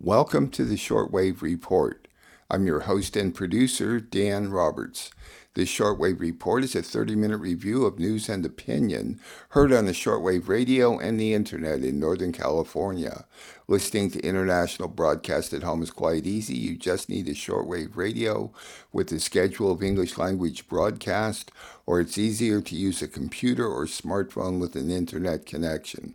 Welcome to the Shortwave Report. I'm your host and producer, Dan Roberts. The Shortwave Report is a 30-minute review of news and opinion heard on the shortwave radio and the internet in Northern California. Listening to international broadcasts at home is quite easy. You just need a shortwave radio with a schedule of English-language broadcasts, or it's easier to use a computer or smartphone with an internet connection.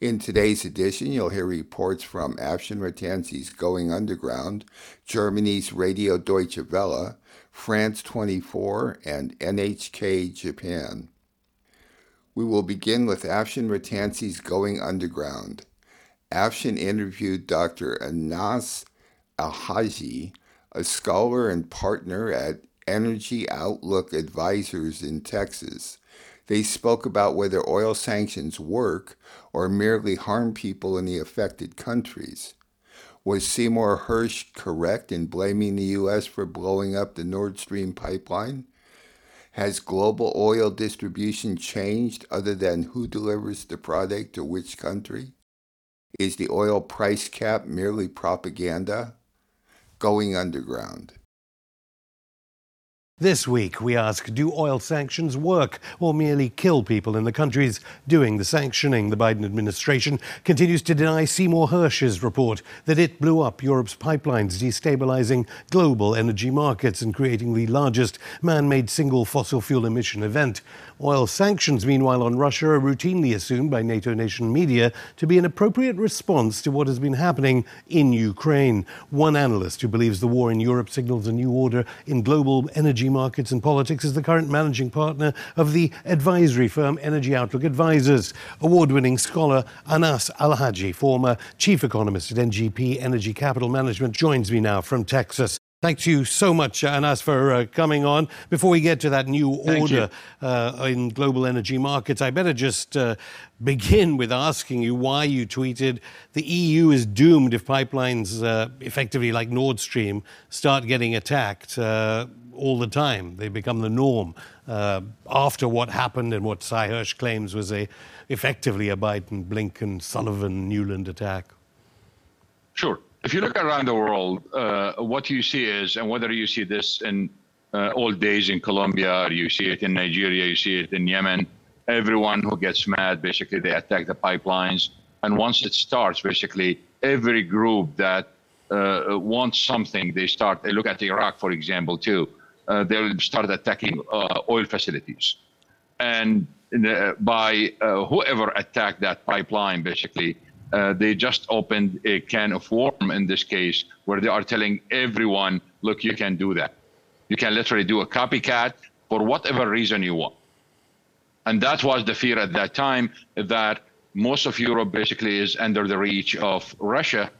In today's edition, you'll hear reports from Afshin Rattansi's Going Underground, Germany's Radio Deutsche Welle, France 24, and NHK Japan. We will begin with Afshin Rattansi's Going Underground. Afshin interviewed Dr. Anas Alhajji, a scholar and partner at Energy Outlook Advisors in Texas. They spoke about whether oil sanctions work or merely harm people in the affected countries. Was Seymour Hersh correct in blaming the U.S. for blowing up the Nord Stream pipeline? Has global oil distribution changed other than who delivers the product to which country? Is the oil price cap merely propaganda? Going Underground. This week, we ask, do oil sanctions work or merely kill people in the countries doing the sanctioning? The Biden administration continues to deny Seymour Hersh's report that it blew up Europe's pipelines, destabilizing global energy markets and creating the largest man-made single fossil fuel emission event. Oil sanctions, meanwhile, on Russia are routinely assumed by NATO nation media to be an appropriate response to what has been happening in Ukraine. One analyst who believes the war in Europe signals a new order in global energy markets and politics is the current managing partner of the advisory firm Energy Outlook Advisors, award-winning scholar Anas Alhajji, former chief economist at NGP Energy Capital Management, joins me now from Texas. Thank you so much, Anas, for coming on. Before we get to that new order in global energy markets, I better just begin with asking you why you tweeted, the EU is doomed if pipelines, effectively like Nord Stream, start getting attacked all the time. They become the norm after what happened and what Sy Hersh claims was effectively a Biden, Blinken, Sullivan, Newland attack. Sure. If you look around the world, what you see is, and whether you see this in old days in Colombia, or you see it in Nigeria, you see it in Yemen, everyone who gets mad, basically, they attack the pipelines. And once it starts, basically, every group that wants something, they start, they look at Iraq, for example, too, they'll start attacking oil facilities. And by whoever attacked that pipeline, basically, they just opened a can of worms in this case, where they are telling everyone, look, you can do that. You can literally do a copycat for whatever reason you want. And that was the fear at that time, that most of Europe basically is under the reach of Russia.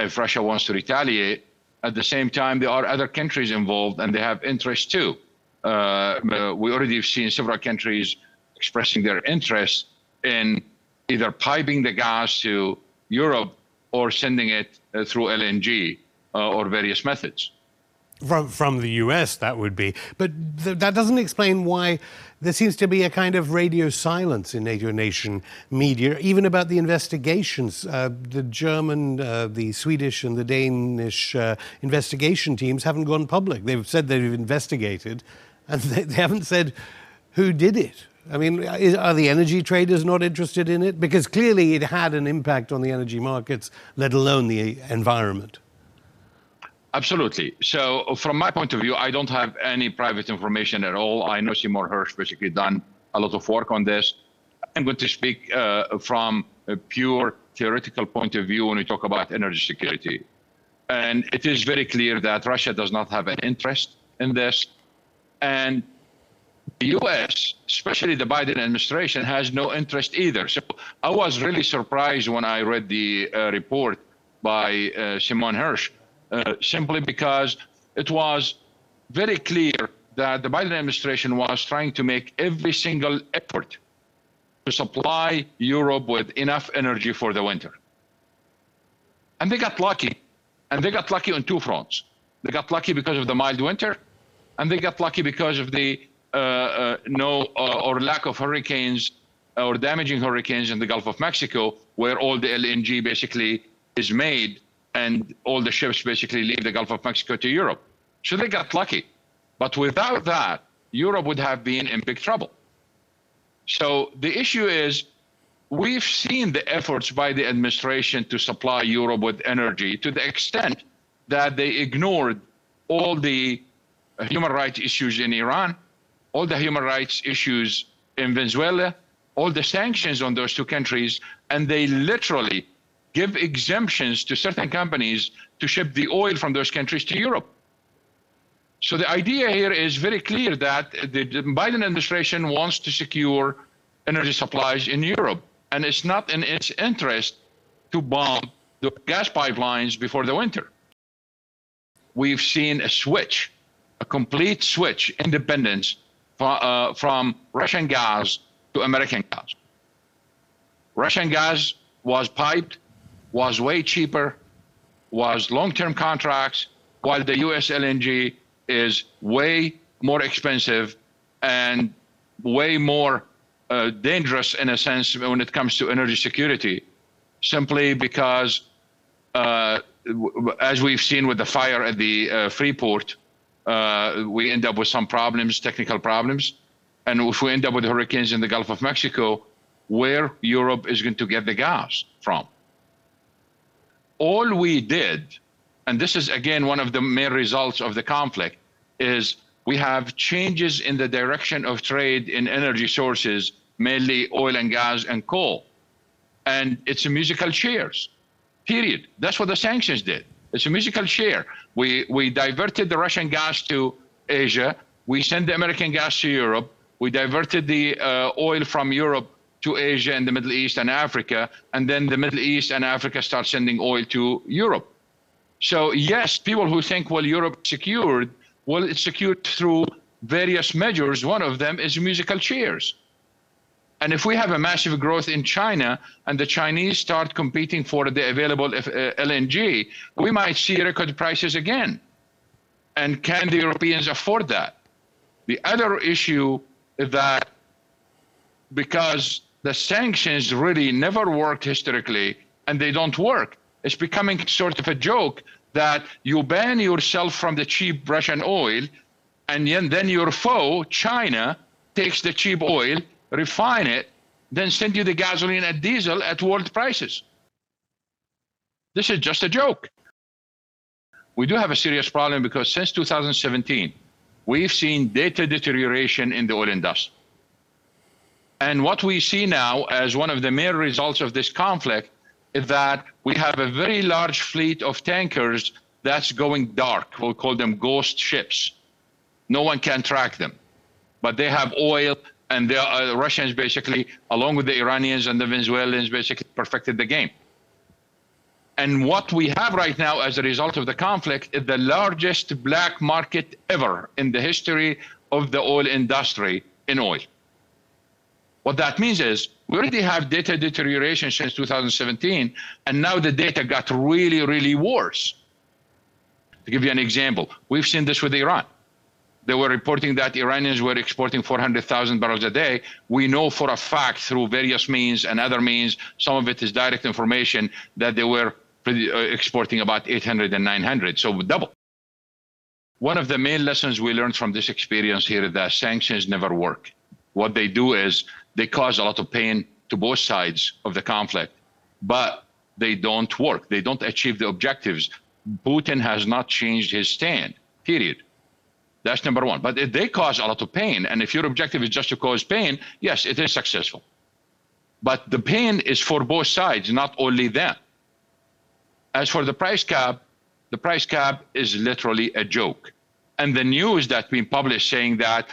If Russia wants to retaliate, at the same time, there are other countries involved and they have interest too. We already have seen several countries expressing their interest in either piping the gas to Europe or sending it through LNG or various methods. From the US, that would be. But that doesn't explain why there seems to be a kind of radio silence in NATO nation media, even about the investigations. The German, the Swedish and the Danish investigation teams haven't gone public. They've said they've investigated, and they haven't said who did it. I mean, are the energy traders not interested in it? Because clearly it had an impact on the energy markets, let alone the environment. Absolutely. So from my point of view, I don't have any private information at all. I know Seymour Hersh basically done a lot of work on this. I'm going to speak from a pure theoretical point of view when we talk about energy security. And it is very clear that Russia does not have an interest in this. And the U.S., especially the Biden administration, has no interest either. So I was really surprised when I read the report by Seymour Hersh, simply because it was very clear that the Biden administration was trying to make every single effort to supply Europe with enough energy for the winter. And they got lucky. And they got lucky on two fronts. They got lucky because of the mild winter, and they got lucky because of the lack of hurricanes or damaging hurricanes in the Gulf of Mexico, where all the LNG basically is made and all the ships basically leave the Gulf of Mexico to Europe. So they got lucky. But without that, Europe would have been in big trouble. So the issue is, we've seen the efforts by the administration to supply Europe with energy to the extent that they ignored all the human rights issues in Iran, all the human rights issues in Venezuela, all the sanctions on those two countries, and they literally give exemptions to certain companies to ship the oil from those countries to Europe. So the idea here is very clear that the Biden administration wants to secure energy supplies in Europe, and it's not in its interest to bomb the gas pipelines before the winter. We've seen a switch, a complete switch, independence from Russian gas to American gas. Russian gas was piped, was way cheaper, was long-term contracts, while the U.S. LNG is way more expensive and way more dangerous, in a sense, when it comes to energy security, simply because, as we've seen with the fire at the Freeport, we end up with some problems, technical problems. And if we end up with hurricanes in the Gulf of Mexico, where Europe is going to get the gas from? All we did, and this is, again, one of the main results of the conflict, is we have changes in the direction of trade in energy sources, mainly oil and gas and coal. And it's a musical chairs, period. That's what the sanctions did. It's a musical chair. We diverted the Russian gas to Asia. We sent the American gas to Europe. We diverted the oil from Europe to Asia and the Middle East and Africa. And then the Middle East and Africa start sending oil to Europe. So, yes, people who think, well, Europe secured, well, it's secured through various measures. One of them is musical chairs. And if we have a massive growth in China and the Chinese start competing for the available LNG, we might see record prices again. And can the Europeans afford that? The other issue is that because the sanctions really never worked historically and they don't work, it's becoming sort of a joke that you ban yourself from the cheap Russian oil, and then your foe, China, takes the cheap oil, refine it, then send you the gasoline and diesel at world prices. This is just a joke. We do have a serious problem because since 2017, we've seen data deterioration in the oil industry. And what we see now as one of the main results of this conflict is that we have a very large fleet of tankers that's going dark. We'll call them ghost ships. No one can track them, but they have oil, and the Russians basically, along with the Iranians and the Venezuelans, basically perfected the game. And what we have right now as a result of the conflict is the largest black market ever in the history of the oil industry in oil. What that means is we already have data deterioration since 2017, and now the data got really, really worse. To give you an example, we've seen this with Iran. They were reporting that Iranians were exporting 400,000 barrels a day. We know for a fact through various means and other means, some of it is direct information, that they were exporting about 800 and 900, so double. One of the main lessons we learned from this experience here is that sanctions never work. What they do is they cause a lot of pain to both sides of the conflict, but they don't work. They don't achieve the objectives. Putin has not changed his stand, period. That's number one. But if they cause a lot of pain, and if your objective is just to cause pain, yes, it is successful. But the pain is for both sides, not only them. As for the price cap is literally a joke. And the news that's been published saying that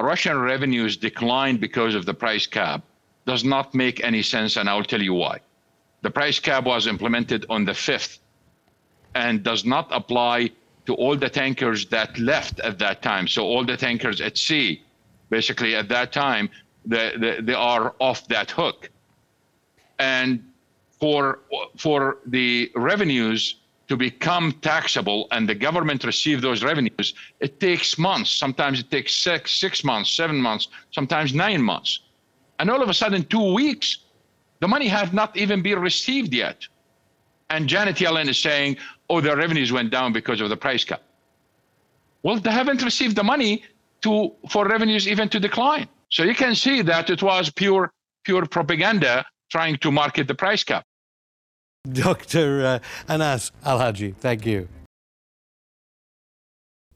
Russian revenues declined because of the price cap does not make any sense, and I'll tell you why. The price cap was implemented on the 5th and does not apply to all the tankers that left at that time. So all the tankers at sea, basically at that time, they are off that hook. And for the revenues to become taxable and the government receive those revenues, it takes months. Sometimes it takes six months, 7 months, sometimes 9 months. And all of a sudden, 2 weeks, the money has not even been received yet. And Janet Yellen is saying, oh, their revenues went down because of the price cut. Well, they haven't received the money for revenues even to decline. So you can see that it was pure propaganda trying to market the price cap. Dr. Anas Alhajji, thank you.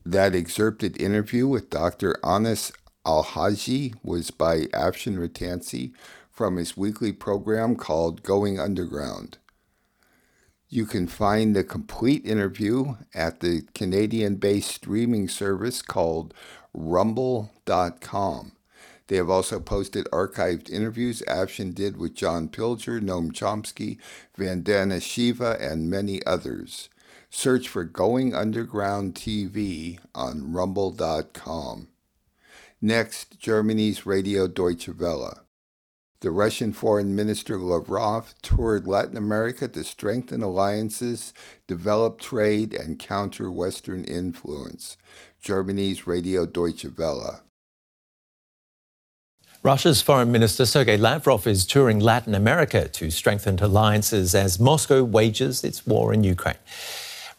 That excerpted interview with Dr. Anas Alhajji was by Afshin Rattansi from his weekly program called Going Underground. You can find the complete interview at the Canadian-based streaming service called Rumble.com. They have also posted archived interviews Afshin did with John Pilger, Noam Chomsky, Vandana Shiva, and many others. Search for Going Underground TV on Rumble.com. Next, Germany's Radio Deutsche Welle. The Russian Foreign Minister Lavrov toured Latin America to strengthen alliances, develop trade, and counter Western influence. Germany's Radio Deutsche Welle. Russia's Foreign Minister Sergei Lavrov is touring Latin America to strengthen alliances as Moscow wages its war in Ukraine.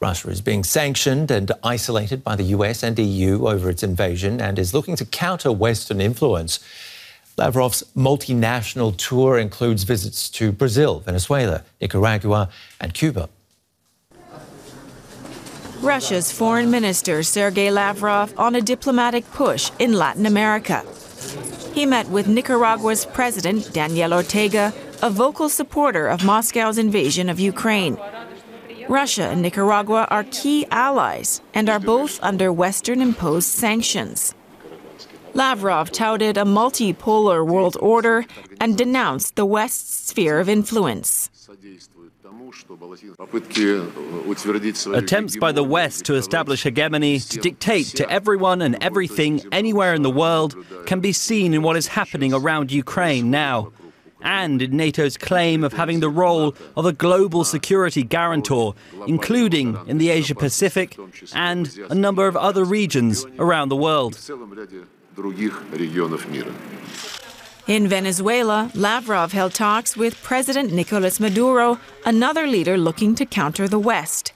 Russia is being sanctioned and isolated by the US and EU over its invasion and is looking to counter Western influence. Lavrov's multinational tour includes visits to Brazil, Venezuela, Nicaragua, and Cuba. Russia's Foreign Minister Sergei Lavrov on a diplomatic push in Latin America. He met with Nicaragua's President Daniel Ortega, a vocal supporter of Moscow's invasion of Ukraine. Russia and Nicaragua are key allies and are both under Western-imposed sanctions. Lavrov touted a multipolar world order and denounced the West's sphere of influence. Attempts by the West to establish hegemony, to dictate to everyone and everything anywhere in the world, can be seen in what is happening around Ukraine now, and in NATO's claim of having the role of a global security guarantor, including in the Asia-Pacific and a number of other regions around the world. In Venezuela, Lavrov held talks with President Nicolas Maduro, another leader looking to counter the West.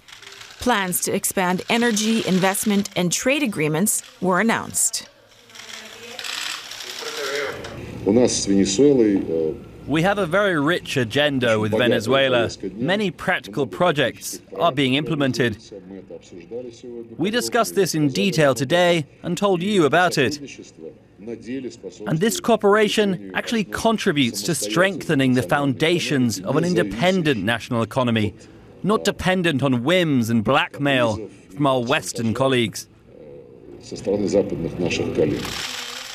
Plans to expand energy, investment, and trade agreements were announced. We have a very rich agenda with Venezuela. Many practical projects are being implemented. We discussed this in detail today and told you about it. And this cooperation actually contributes to strengthening the foundations of an independent national economy, not dependent on whims and blackmail from our Western colleagues.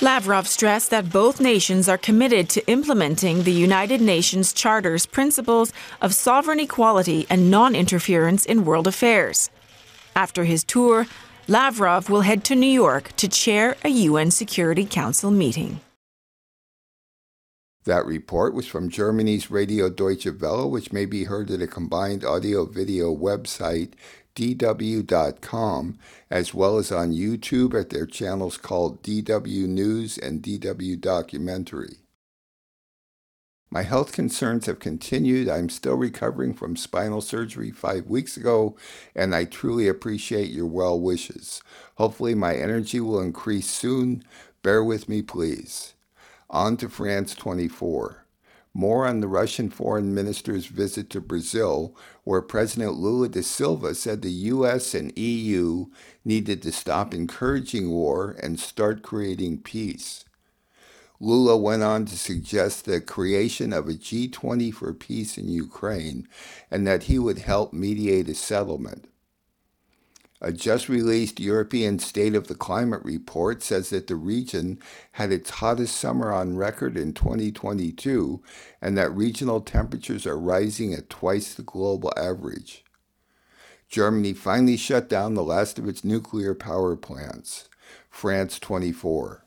Lavrov stressed that both nations are committed to implementing the United Nations Charter's principles of sovereign equality and non-interference in world affairs. After his tour, Lavrov will head to New York to chair a UN Security Council meeting. That report was from Germany's Radio Deutsche Welle, which may be heard at a combined audio-video website, DW.com, as well as on YouTube at their channels called DW News and DW Documentary. My health concerns have continued. I'm still recovering from spinal surgery 5 weeks ago, and I truly appreciate your well wishes. Hopefully my energy will increase soon. Bear with me, please. On to France 24. More on the Russian foreign minister's visit to Brazil, where President Lula da Silva said the U.S. and EU needed to stop encouraging war and start creating peace. Lula went on to suggest the creation of a G20 for peace in Ukraine and that he would help mediate a settlement. A just-released European State of the Climate report says that the region had its hottest summer on record in 2022 and that regional temperatures are rising at twice the global average. Germany finally shut down the last of its nuclear power plants. France 24.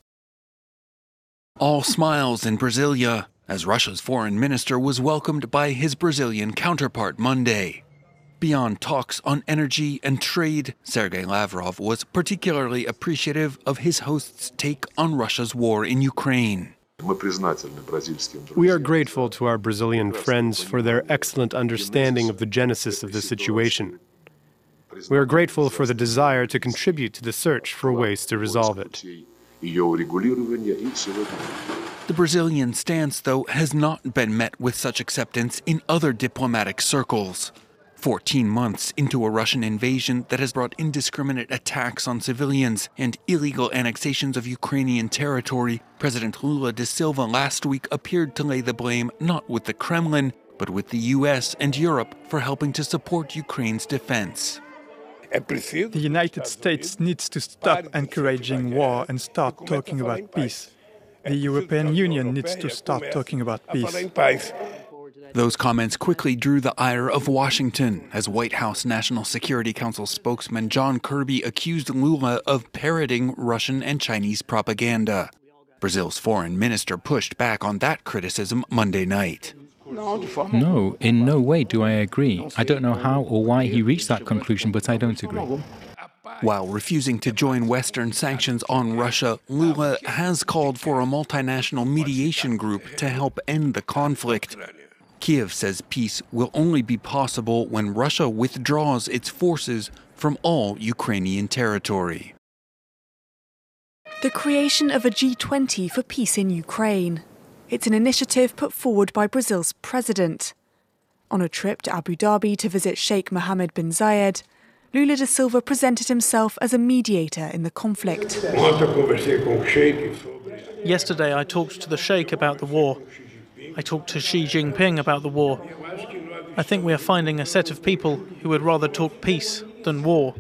All smiles in Brasilia, as Russia's foreign minister was welcomed by his Brazilian counterpart Monday. Beyond talks on energy and trade, Sergei Lavrov was particularly appreciative of his host's take on Russia's war in Ukraine. We are grateful to our Brazilian friends for their excellent understanding of the genesis of the situation. We are grateful for the desire to contribute to the search for ways to resolve it. The Brazilian stance, though, has not been met with such acceptance in other diplomatic circles. 14 months into a Russian invasion that has brought indiscriminate attacks on civilians and illegal annexations of Ukrainian territory, President Lula da Silva last week appeared to lay the blame not with the Kremlin, but with the U.S. and Europe for helping to support Ukraine's defense. The United States needs to stop encouraging war and start talking about peace. The European Union needs to start talking about peace. Those comments quickly drew the ire of Washington, as White House National Security Council spokesman John Kirby accused Lula of parroting Russian and Chinese propaganda. Brazil's foreign minister pushed back on that criticism Monday night. No, in no way do I agree. I don't know how or why he reached that conclusion, but I don't agree. While refusing to join Western sanctions on Russia, Lula has called for a multinational mediation group to help end the conflict. Kiev says peace will only be possible when Russia withdraws its forces from all Ukrainian territory. The creation of a G20 for peace in Ukraine. It's an initiative put forward by Brazil's president. On a trip to Abu Dhabi to visit Sheikh Mohammed bin Zayed, Lula da Silva presented himself as a mediator in the conflict. Yesterday I talked to the Sheikh about the war. I talked to Xi Jinping about the war. I think we are finding a set of people who would rather talk peace than war.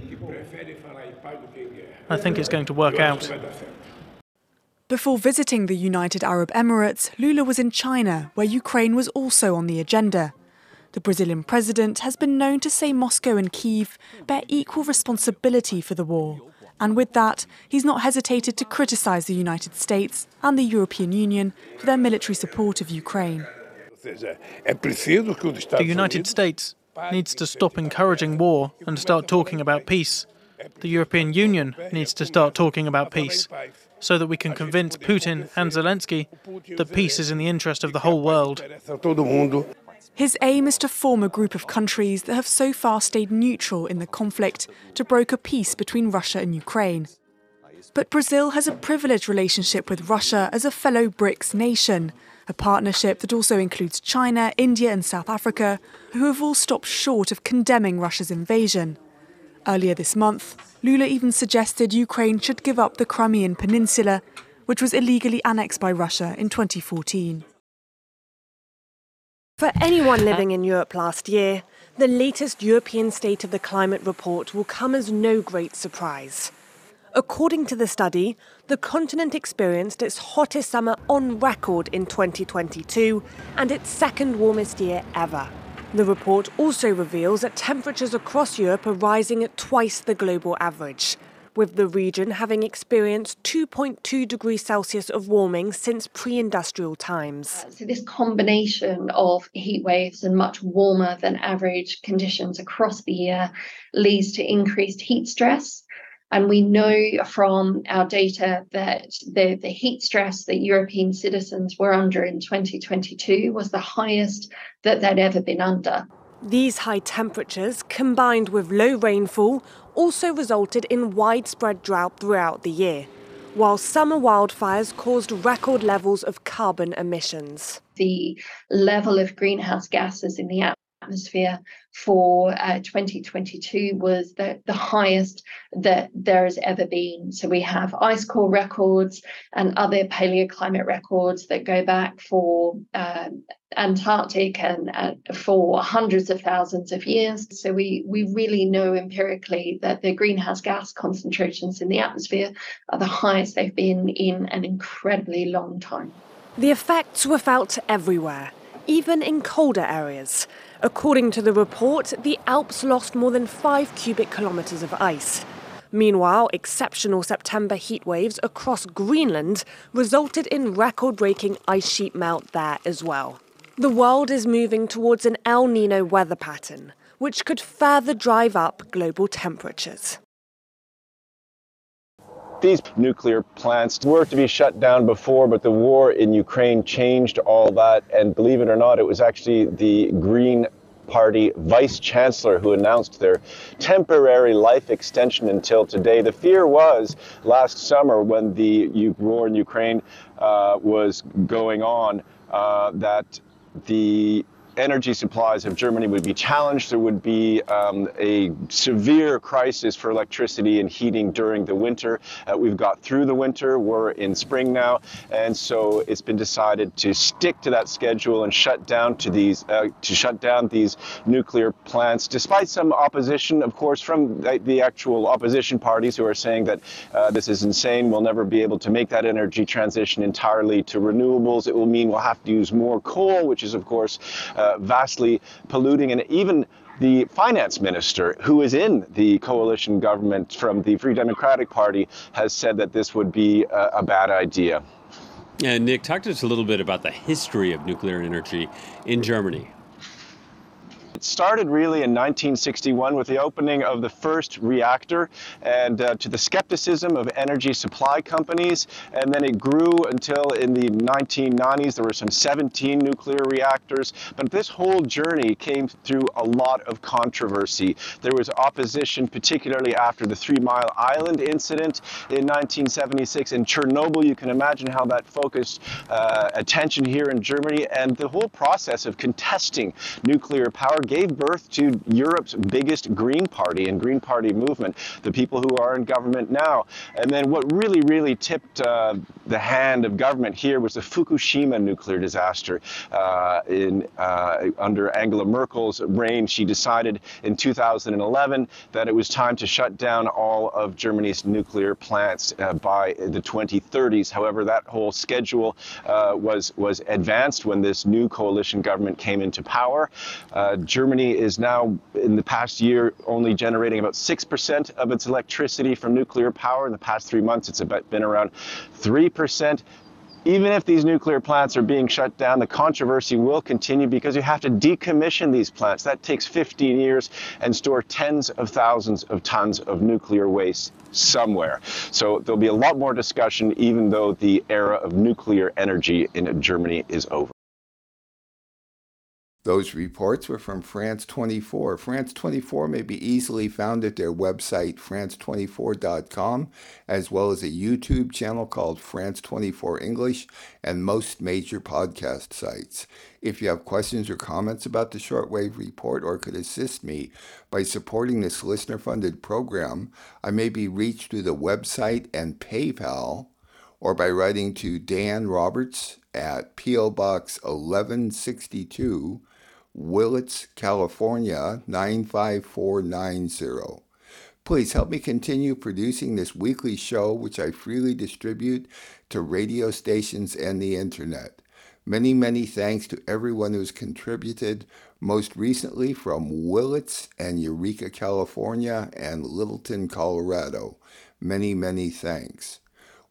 I think it's going to work out. Before visiting the United Arab Emirates, Lula was in China, where Ukraine was also on the agenda. The Brazilian president has been known to say Moscow and Kyiv bear equal responsibility for the war. And with that, he's not hesitated to criticise the United States and the European Union for their military support of Ukraine. The United States needs to stop encouraging war and start talking about peace. The European Union needs to start talking about peace, so that we can convince Putin and Zelensky that peace is in the interest of the whole world. His aim is to form a group of countries that have so far stayed neutral in the conflict to broker peace between Russia and Ukraine. But Brazil has a privileged relationship with Russia as a fellow BRICS nation, a partnership that also includes China, India and South Africa, who have all stopped short of condemning Russia's invasion. Earlier this month, Lula even suggested Ukraine should give up the Crimean Peninsula, which was illegally annexed by Russia in 2014. For anyone living in Europe last year, the latest European State of the Climate report will come as no great surprise. According to the study, the continent experienced its hottest summer on record in 2022 and its second warmest year ever. The report also reveals that temperatures across Europe are rising at twice the global average, with the region having experienced 2.2 degrees Celsius of warming since pre-industrial times. So this combination of heat waves and much warmer than average conditions across the year leads to increased heat stress. And we know from our data that the heat stress that European citizens were under in 2022 was the highest that they'd ever been under. These high temperatures, combined with low rainfall, also resulted in widespread drought throughout the year, while summer wildfires caused record levels of carbon emissions. The level of greenhouse gases in the atmosphere for 2022 was the highest that there has ever been. So we have ice core records and other paleoclimate records that go back for Antarctic and for hundreds of thousands of years. So we really know empirically that the greenhouse gas concentrations in the atmosphere are the highest they've been in an incredibly long time. The effects were felt everywhere. even in colder areas. According to the report, the Alps lost more than 5 cubic kilometres of ice. Meanwhile, exceptional September heatwaves across Greenland resulted in record-breaking ice sheet melt there as well. The world is moving towards an El Niño weather pattern, which could further drive up global temperatures. These nuclear plants were to be shut down before, but the war in Ukraine changed all that. And believe it or not, it was actually the Green Party vice chancellor who announced their temporary life extension until today. The fear was last summer when the war in Ukraine was going on that the energy supplies of Germany would be challenged. There would be a severe crisis for electricity and heating during the winter. We've got through the winter, we're in spring now, and so it's been decided to stick to that schedule and shut down these nuclear plants, despite some opposition, of course, from the actual opposition parties who are saying that this is insane, we'll never be able to make that energy transition entirely to renewables. It will mean we'll have to use more coal, which is, of course, vastly polluting. And even the finance minister, who is in the coalition government from the Free Democratic Party, has said that this would be a bad idea. And Nick, talk to us a little bit about the history of nuclear energy in Germany. It started really in 1961 with the opening of the first reactor and to the skepticism of energy supply companies. And then it grew until in the 1990s, there were some 17 nuclear reactors. But this whole journey came through a lot of controversy. There was opposition, particularly after the Three Mile Island incident in 1976. In Chernobyl, you can imagine how that focused attention here in Germany. And the whole process of contesting nuclear power gave birth to Europe's biggest Green Party and Green Party movement, the people who are in government now. And then what really, really tipped the hand of government here was the Fukushima nuclear disaster. Under Angela Merkel's reign, she decided in 2011 that it was time to shut down all of Germany's nuclear plants by the 2030s. However, that whole schedule was advanced when this new coalition government came into power. Germany is now, in the past year, only generating about 6% of its electricity from nuclear power. In the past 3 months, it's been around 3%. Even if these nuclear plants are being shut down, the controversy will continue because you have to decommission these plants. That takes 15 years and store tens of thousands of tons of nuclear waste somewhere. So there'll be a lot more discussion, even though the era of nuclear energy in Germany is over. Those reports were from France 24. France 24 may be easily found at their website, france24.com, as well as a YouTube channel called France 24 English and most major podcast sites. If you have questions or comments about the Shortwave Report or could assist me by supporting this listener-funded program, I may be reached through the website and PayPal or by writing to Dan Roberts at P.O. Box 1162, Willits, California, 95490. Please help me continue producing this weekly show, which I freely distribute to radio stations and the internet. Many, many thanks to everyone who's contributed, most recently from Willits and Eureka, California, and Littleton, Colorado. Many, many thanks.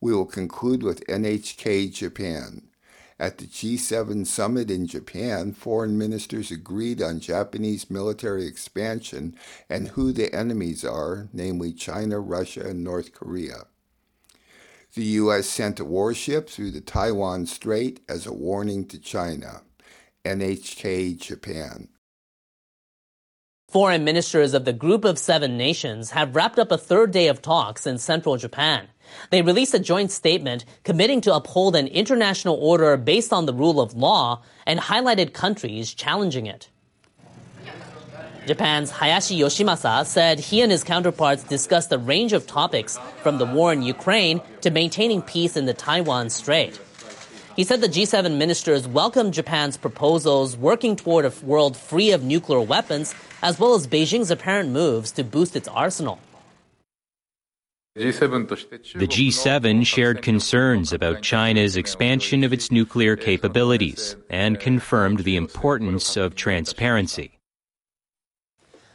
We will conclude with NHK Japan. At the G7 summit in Japan, foreign ministers agreed on Japanese military expansion and who the enemies are, namely China, Russia, and North Korea. The U.S. sent a warship through the Taiwan Strait as a warning to China. NHK Japan. Foreign ministers of the Group of Seven Nations have wrapped up a third day of talks in central Japan. They released a joint statement committing to uphold an international order based on the rule of law and highlighted countries challenging it. Japan's Hayashi Yoshimasa said he and his counterparts discussed a range of topics from the war in Ukraine to maintaining peace in the Taiwan Strait. He said the G7 ministers welcomed Japan's proposals working toward a world free of nuclear weapons, as well as Beijing's apparent moves to boost its arsenal. The G7 shared concerns about China's expansion of its nuclear capabilities and confirmed the importance of transparency.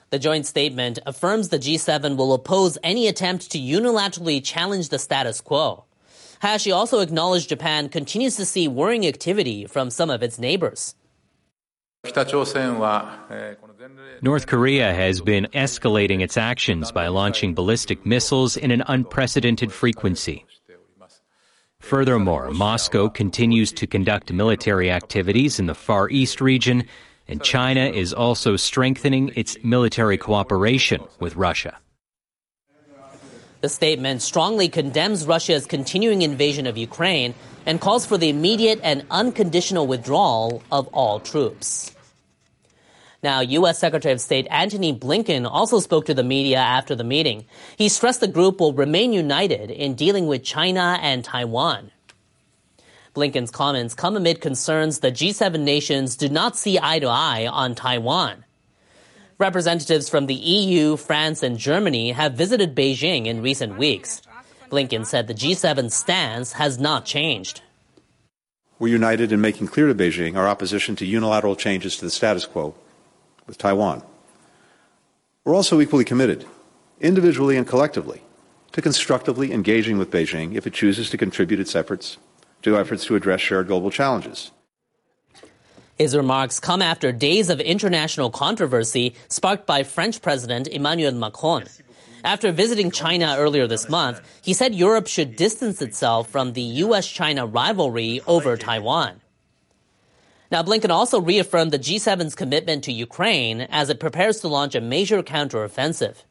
The joint statement affirms the G7 will oppose any attempt to unilaterally challenge the status quo. Hayashi also acknowledged Japan continues to see worrying activity from some of its neighbors. North Korea has been escalating its actions by launching ballistic missiles in an unprecedented frequency. Furthermore, Moscow continues to conduct military activities in the Far East region, and China is also strengthening its military cooperation with Russia. The statement strongly condemns Russia's continuing invasion of Ukraine and calls for the immediate and unconditional withdrawal of all troops. Now, U.S. Secretary of State Antony Blinken also spoke to the media after the meeting. He stressed the group will remain united in dealing with China and Taiwan. Blinken's comments come amid concerns that G7 nations do not see eye to eye on Taiwan. Representatives from the EU, France, and Germany have visited Beijing in recent weeks. Blinken said the G7 stance has not changed. We're united in making clear to Beijing our opposition to unilateral changes to the status quo with Taiwan. We're also equally committed, individually and collectively, to constructively engaging with Beijing if it chooses to contribute its efforts to address shared global challenges. His remarks come after days of international controversy sparked by French President Emmanuel Macron. After visiting China earlier this month, he said Europe should distance itself from the U.S.-China rivalry over Taiwan. Now, Blinken also reaffirmed the G7's commitment to Ukraine as it prepares to launch a major counteroffensive.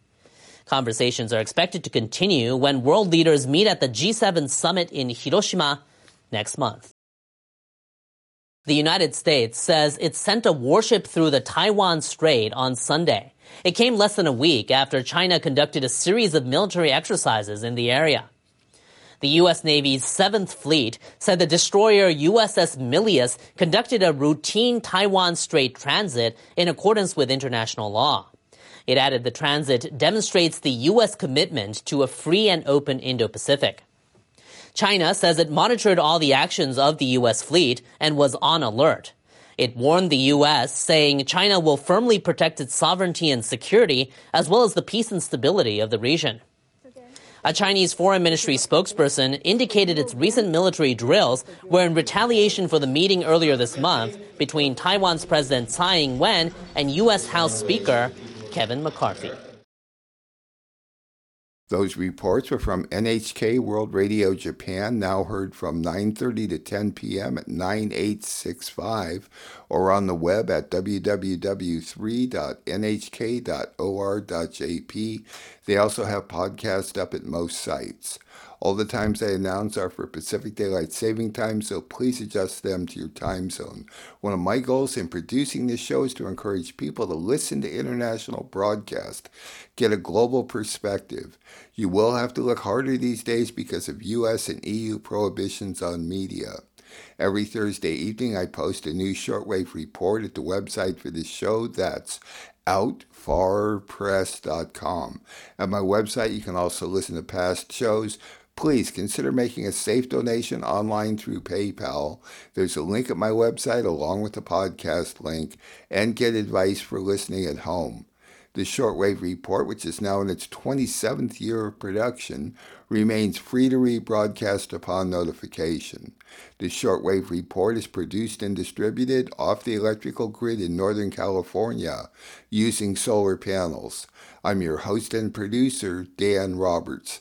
Conversations are expected to continue when world leaders meet at the G7 summit in Hiroshima next month. The United States says it sent a warship through the Taiwan Strait on Sunday. It came less than a week after China conducted a series of military exercises in the area. The U.S. Navy's 7th Fleet said the destroyer USS Milius conducted a routine Taiwan Strait transit in accordance with international law. It added the transit demonstrates the U.S. commitment to a free and open Indo-Pacific. China says it monitored all the actions of the U.S. fleet and was on alert. It warned the U.S., saying China will firmly protect its sovereignty and security, as well as the peace and stability of the region. A Chinese Foreign Ministry spokesperson indicated its recent military drills were in retaliation for the meeting earlier this month between Taiwan's President Tsai Ing-wen and U.S. House Speaker Kevin McCarthy. Those reports were from NHK World Radio Japan, now heard from 9:30 to 10 p.m. at 9865 or on the web at www.3.nhk.or.jp. They also have podcasts up at most sites. All the times I announce are for Pacific Daylight Saving Time, so please adjust them to your time zone. One of my goals in producing this show is to encourage people to listen to international broadcasts, get a global perspective. You will have to look harder these days because of U.S. and EU prohibitions on media. Every Thursday evening, I post a new shortwave report at the website for this show. That's outfarpress.com. At my website, you can also listen to past shows. Please consider making a safe donation online through PayPal. There's a link at my website along with the podcast link, and get advice for listening at home. The Shortwave Report, which is now in its 27th year of production, remains free to rebroadcast upon notification. The Shortwave Report is produced and distributed off the electrical grid in Northern California using solar panels. I'm your host and producer, Dan Roberts.